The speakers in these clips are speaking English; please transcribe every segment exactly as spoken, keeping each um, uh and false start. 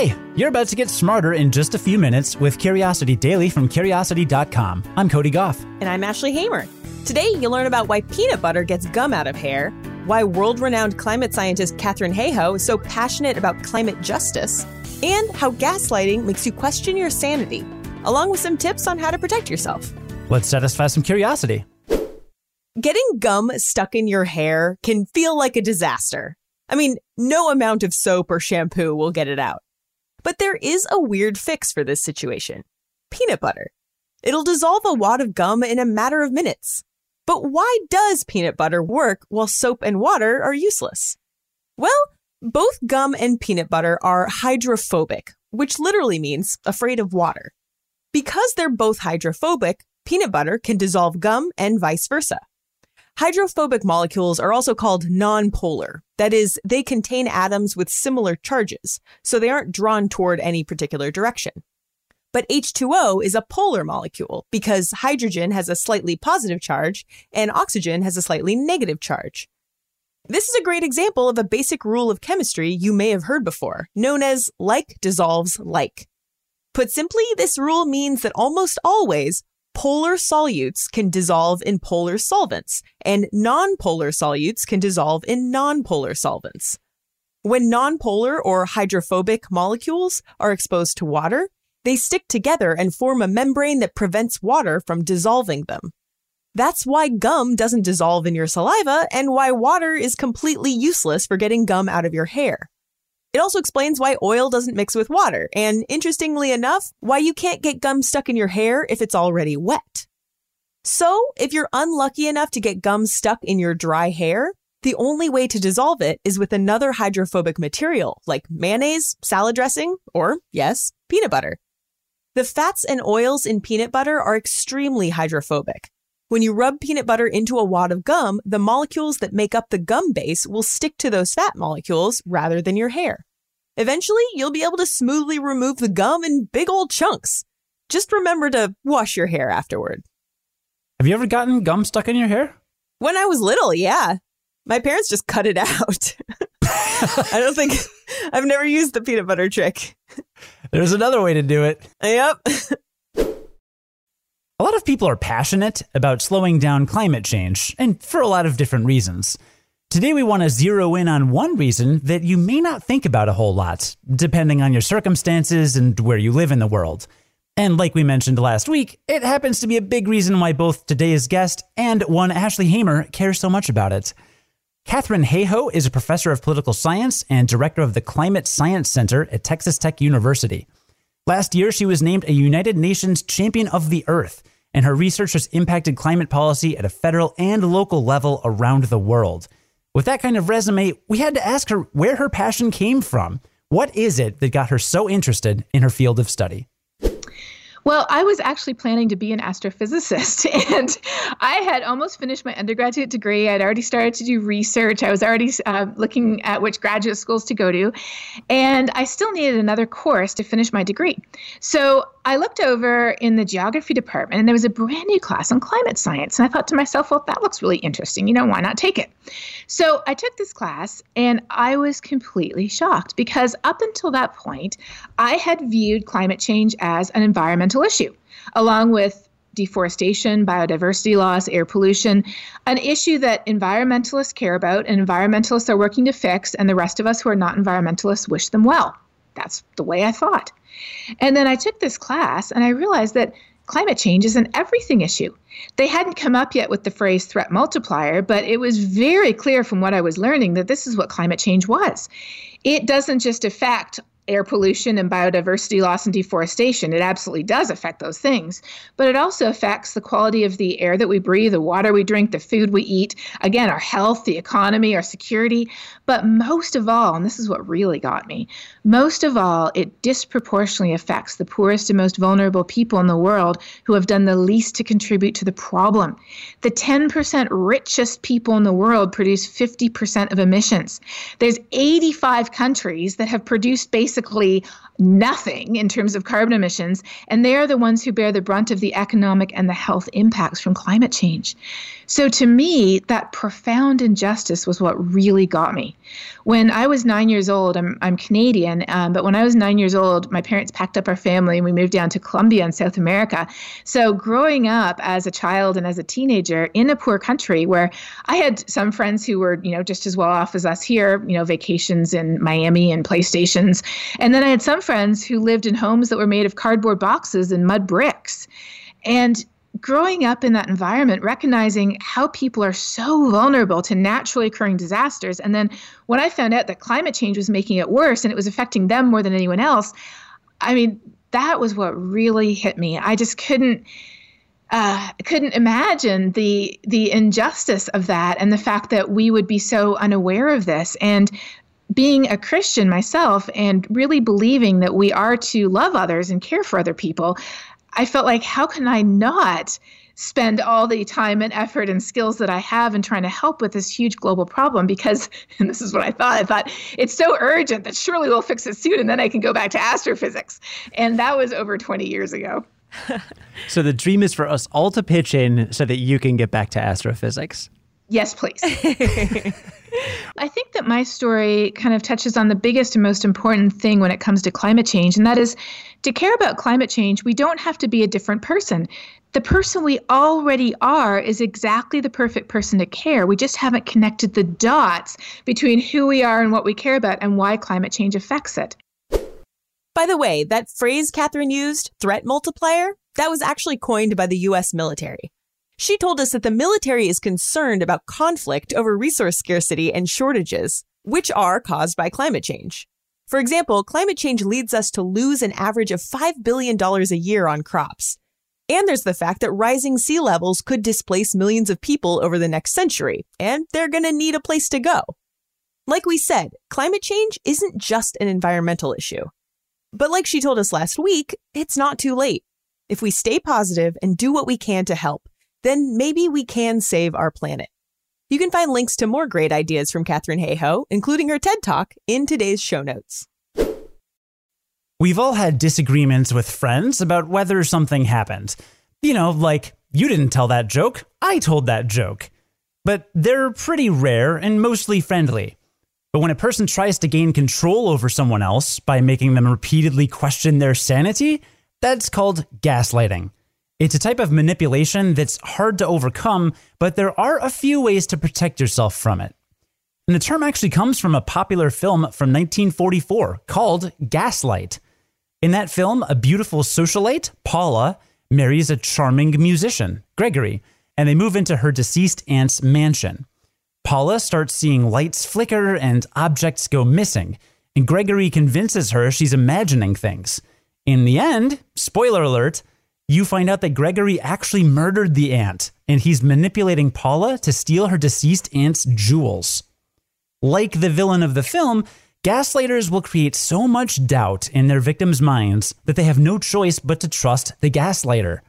Hi, you're about to get smarter in just a few minutes with Curiosity Daily from Curiosity dot com. I'm Cody Goff. And I'm Ashley Hamer. Today, you'll learn about why peanut butter gets gum out of hair, why world-renowned climate scientist Katharine Hayhoe is so passionate about climate justice, and how gaslighting makes you question your sanity, along with some tips on how to protect yourself. Let's satisfy some curiosity. Getting gum stuck in your hair can feel like a disaster. I mean, no amount of soap or shampoo will get it out. But there is a weird fix for this situation. Peanut butter. It'll dissolve a wad of gum in a matter of minutes. But why does peanut butter work while soap and water are useless? Well, both gum and peanut butter are hydrophobic, which literally means afraid of water. Because they're both hydrophobic, peanut butter can dissolve gum and vice versa. Hydrophobic molecules are also called nonpolar. That is, they contain atoms with similar charges, so they aren't drawn toward any particular direction. But H two O is a polar molecule because hydrogen has a slightly positive charge and oxygen has a slightly negative charge. This is a great example of a basic rule of chemistry you may have heard before, known as like dissolves like. Put simply, this rule means that almost always, polar solutes can dissolve in polar solvents, and nonpolar solutes can dissolve in nonpolar solvents. When nonpolar or hydrophobic molecules are exposed to water, they stick together and form a membrane that prevents water from dissolving them. That's why gum doesn't dissolve in your saliva and why water is completely useless for getting gum out of your hair. It also explains why oil doesn't mix with water, and interestingly enough, why you can't get gum stuck in your hair if it's already wet. So, if you're unlucky enough to get gum stuck in your dry hair, the only way to dissolve it is with another hydrophobic material, like mayonnaise, salad dressing, or, yes, peanut butter. The fats and oils in peanut butter are extremely hydrophobic. When you rub peanut butter into a wad of gum, the molecules that make up the gum base will stick to those fat molecules rather than your hair. Eventually, you'll be able to smoothly remove the gum in big old chunks. Just remember to wash your hair afterward. Have you ever gotten gum stuck in your hair? When I was little, yeah. My parents just cut it out. I don't think I've never used the peanut butter trick. There's another way to do it. Yep. A lot of people are passionate about slowing down climate change, and for a lot of different reasons. Today we want to zero in on one reason that you may not think about a whole lot, depending on your circumstances and where you live in the world. And like we mentioned last week, it happens to be a big reason why both today's guest and one Ashley Hamer cares so much about it. Katharine Hayhoe is a professor of political science and director of the Climate Science Center at Texas Tech University. Last year, she was named a United Nations Champion of the Earth, and her research has impacted climate policy at a federal and local level around the world. With that kind of resume, we had to ask her where her passion came from. What is it that got her so interested in her field of study? Well, I was actually planning to be an astrophysicist, and I had almost finished my undergraduate degree. I'd already started to do research. I was already uh, looking at which graduate schools to go to, and I still needed another course to finish my degree. So I looked over in the geography department, and there was a brand new class on climate science. And I thought to myself, well, that looks really interesting. You know, why not take it? So I took this class, and I was completely shocked because up until that point, I had viewed climate change as an environmental issue, along with deforestation, biodiversity loss, air pollution, an issue that environmentalists care about and environmentalists are working to fix, and the rest of us who are not environmentalists wish them well. That's the way I thought. And then I took this class and I realized that climate change is an everything issue. They hadn't come up yet with the phrase threat multiplier, but it was very clear from what I was learning that this is what climate change was. It doesn't just affect air pollution and biodiversity loss and deforestation. It absolutely does affect those things, but it also affects the quality of the air that we breathe, the water we drink, the food we eat, again, our health, the economy, our security. But most of all, and this is what really got me, most of all, it disproportionately affects the poorest and most vulnerable people in the world who have done the least to contribute to the problem. The ten percent richest people in the world produce fifty percent of emissions. There's eighty-five countries that have produced basic basically nothing in terms of carbon emissions, and they are the ones who bear the brunt of the economic and the health impacts from climate change. So to me, that profound injustice was what really got me. When I was nine years old, I'm I'm Canadian, um, but when I was nine years old, my parents packed up our family and we moved down to Colombia in South America. So growing up as a child and as a teenager in a poor country where I had some friends who were, you know, just as well off as us here, you know, vacations in Miami and PlayStations. And then I had some friends who lived in homes that were made of cardboard boxes and mud bricks. And growing up in that environment, recognizing how people are so vulnerable to naturally occurring disasters. And then when I found out that climate change was making it worse and it was affecting them more than anyone else, I mean, that was what really hit me. I just couldn't uh, couldn't imagine the the injustice of that and the fact that we would be so unaware of this. And being a Christian myself and really believing that we are to love others and care for other people, I felt like, how can I not spend all the time and effort and skills that I have in trying to help with this huge global problem? Because, and this is what I thought, I thought, it's so urgent that surely we'll fix it soon, and then I can go back to astrophysics. And that was over twenty years ago. So the dream is for us all to pitch in so that you can get back to astrophysics. Yes, please. I think that my story kind of touches on the biggest and most important thing when it comes to climate change, and that is, to care about climate change, we don't have to be a different person. The person we already are is exactly the perfect person to care. We just haven't connected the dots between who we are and what we care about and why climate change affects it. By the way, that phrase Katharine used, threat multiplier, that was actually coined by the U S military. She told us that the military is concerned about conflict over resource scarcity and shortages, which are caused by climate change. For example, climate change leads us to lose an average of five billion dollars a year on crops. And there's the fact that rising sea levels could displace millions of people over the next century, and they're going to need a place to go. Like we said, climate change isn't just an environmental issue. But like she told us last week, it's not too late. If we stay positive and do what we can to help, then maybe we can save our planet. You can find links to more great ideas from Katharine Hayhoe, including her TED Talk, in today's show notes. We've all had disagreements with friends about whether something happened. You know, like, you didn't tell that joke, I told that joke. But they're pretty rare and mostly friendly. But when a person tries to gain control over someone else by making them repeatedly question their sanity, that's called gaslighting. It's a type of manipulation that's hard to overcome, but there are a few ways to protect yourself from it. And the term actually comes from a popular film from nineteen forty-four called Gaslight. In that film, a beautiful socialite, Paula, marries a charming musician, Gregory, and they move into her deceased aunt's mansion. Paula starts seeing lights flicker and objects go missing, and Gregory convinces her she's imagining things. In the end, spoiler alert, you find out that Gregory actually murdered the aunt, and he's manipulating Paula to steal her deceased aunt's jewels. Like the villain of the film, gaslighters will create so much doubt in their victims' minds that they have no choice but to trust the gaslighter.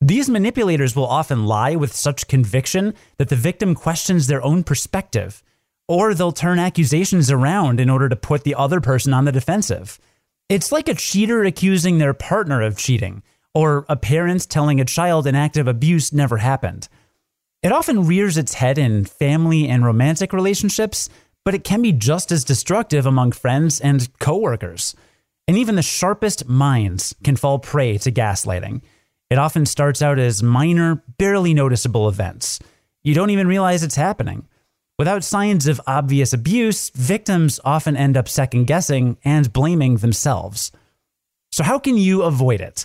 These manipulators will often lie with such conviction that the victim questions their own perspective, or they'll turn accusations around in order to put the other person on the defensive. It's like a cheater accusing their partner of cheating, or a parent telling a child an act of abuse never happened. It often rears its head in family and romantic relationships, but it can be just as destructive among friends and coworkers. And even the sharpest minds can fall prey to gaslighting. It often starts out as minor, barely noticeable events. You don't even realize it's happening. Without signs of obvious abuse, victims often end up second-guessing and blaming themselves. So how can you avoid it?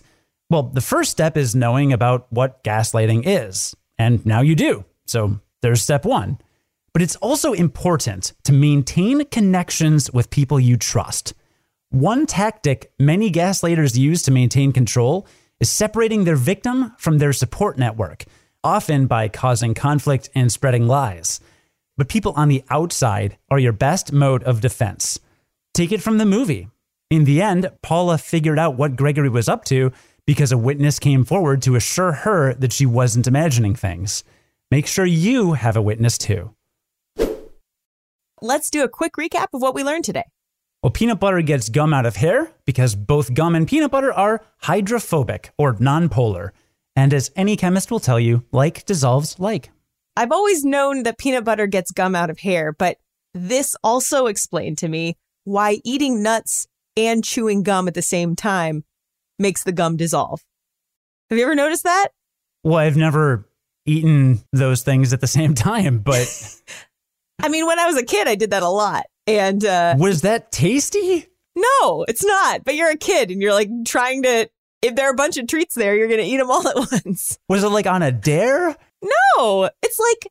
Well, the first step is knowing about what gaslighting is, and now you do. So there's step one. But it's also important to maintain connections with people you trust. One tactic many gaslighters use to maintain control is separating their victim from their support network, often by causing conflict and spreading lies. But people on the outside are your best mode of defense. Take it from the movie. In the end, Paula figured out what Gregory was up to because a witness came forward to assure her that she wasn't imagining things. Make sure you have a witness too. Let's do a quick recap of what we learned today. Well, peanut butter gets gum out of hair because both gum and peanut butter are hydrophobic, or nonpolar. And as any chemist will tell you, like dissolves like. I've always known that peanut butter gets gum out of hair, but this also explained to me why eating nuts and chewing gum at the same time makes the gum dissolve. Have you ever noticed that? Well, I've never eaten those things at the same time, but... I mean, when I was a kid, I did that a lot. And uh, was that tasty? No, it's not. But you're a kid and you're like trying to, if there are a bunch of treats there, you're going to eat them all at once. Was it like on a dare? No, it's like,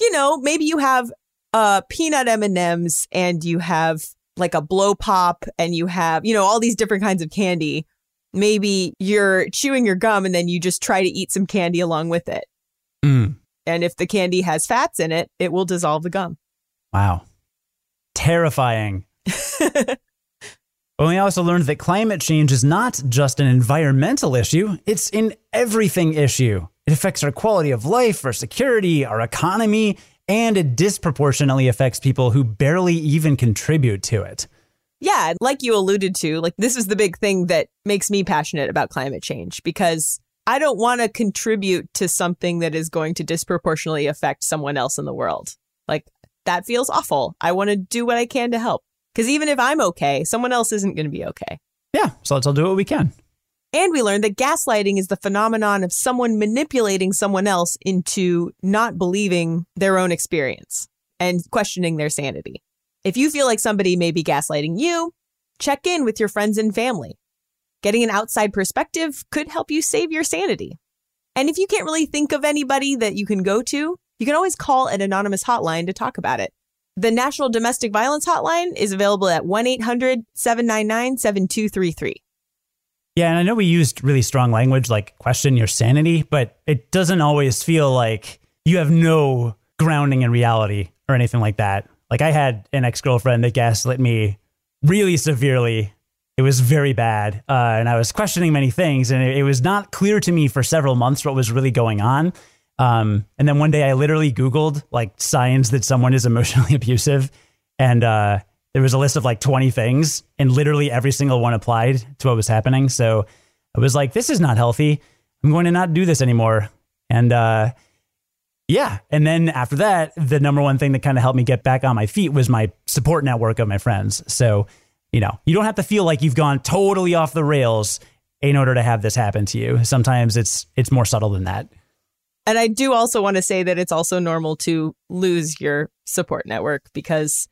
you know, maybe you have uh, peanut M and M's and you have like a blow pop and you have, you know, all these different kinds of candy. Maybe you're chewing your gum and then you just try to eat some candy along with it. Mm. And if the candy has fats in it, it will dissolve the gum. Wow. Terrifying. Well, we also learned that climate change is not just an environmental issue. It's an everything issue. It affects our quality of life, our security, our economy, and it disproportionately affects people who barely even contribute to it. Yeah, like you alluded to, like this is the big thing that makes me passionate about climate change, because I don't want to contribute to something that is going to disproportionately affect someone else in the world. Like, that feels awful. I want to do what I can to help. Because even if I'm okay, someone else isn't going to be okay. Yeah, so let's all do what we can. And we learned that gaslighting is the phenomenon of someone manipulating someone else into not believing their own experience and questioning their sanity. If you feel like somebody may be gaslighting you, check in with your friends and family. Getting an outside perspective could help you save your sanity. And if you can't really think of anybody that you can go to, you can always call an anonymous hotline to talk about it. The National Domestic Violence Hotline is available at one eight hundred seven nine nine seven two three three. Yeah, and I know we used really strong language like question your sanity, but it doesn't always feel like you have no grounding in reality or anything like that. Like I had an ex-girlfriend that gaslit me really severely. It was very bad, uh, and I was questioning many things, and it, it was not clear to me for several months what was really going on. Um, and then one day I literally Googled like signs that someone is emotionally abusive, and uh, there was a list of like twenty things, and literally every single one applied to what was happening. So I was like, this is not healthy. I'm going to not do this anymore. And uh, yeah. And then after that, the number one thing that kind of helped me get back on my feet was my support network of my friends. So, you know, you don't have to feel like you've gone totally off the rails in order to have this happen to you. Sometimes it's it's more subtle than that. And I do also want to say that it's also normal to lose your support network, because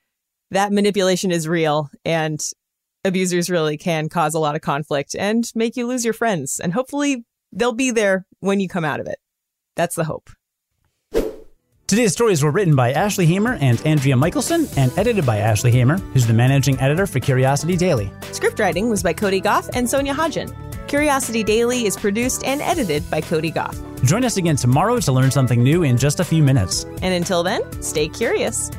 that manipulation is real and abusers really can cause a lot of conflict and make you lose your friends. And hopefully they'll be there when you come out of it. That's the hope. Today's stories were written by Ashley Hamer and Andrea Michelson and edited by Ashley Hamer, who's the managing editor for Curiosity Daily. Script writing was by Cody Goff and Sonia Hodgson. Curiosity Daily is produced and edited by Cody Goff. Join us again tomorrow to learn something new in just a few minutes. And until then, stay curious.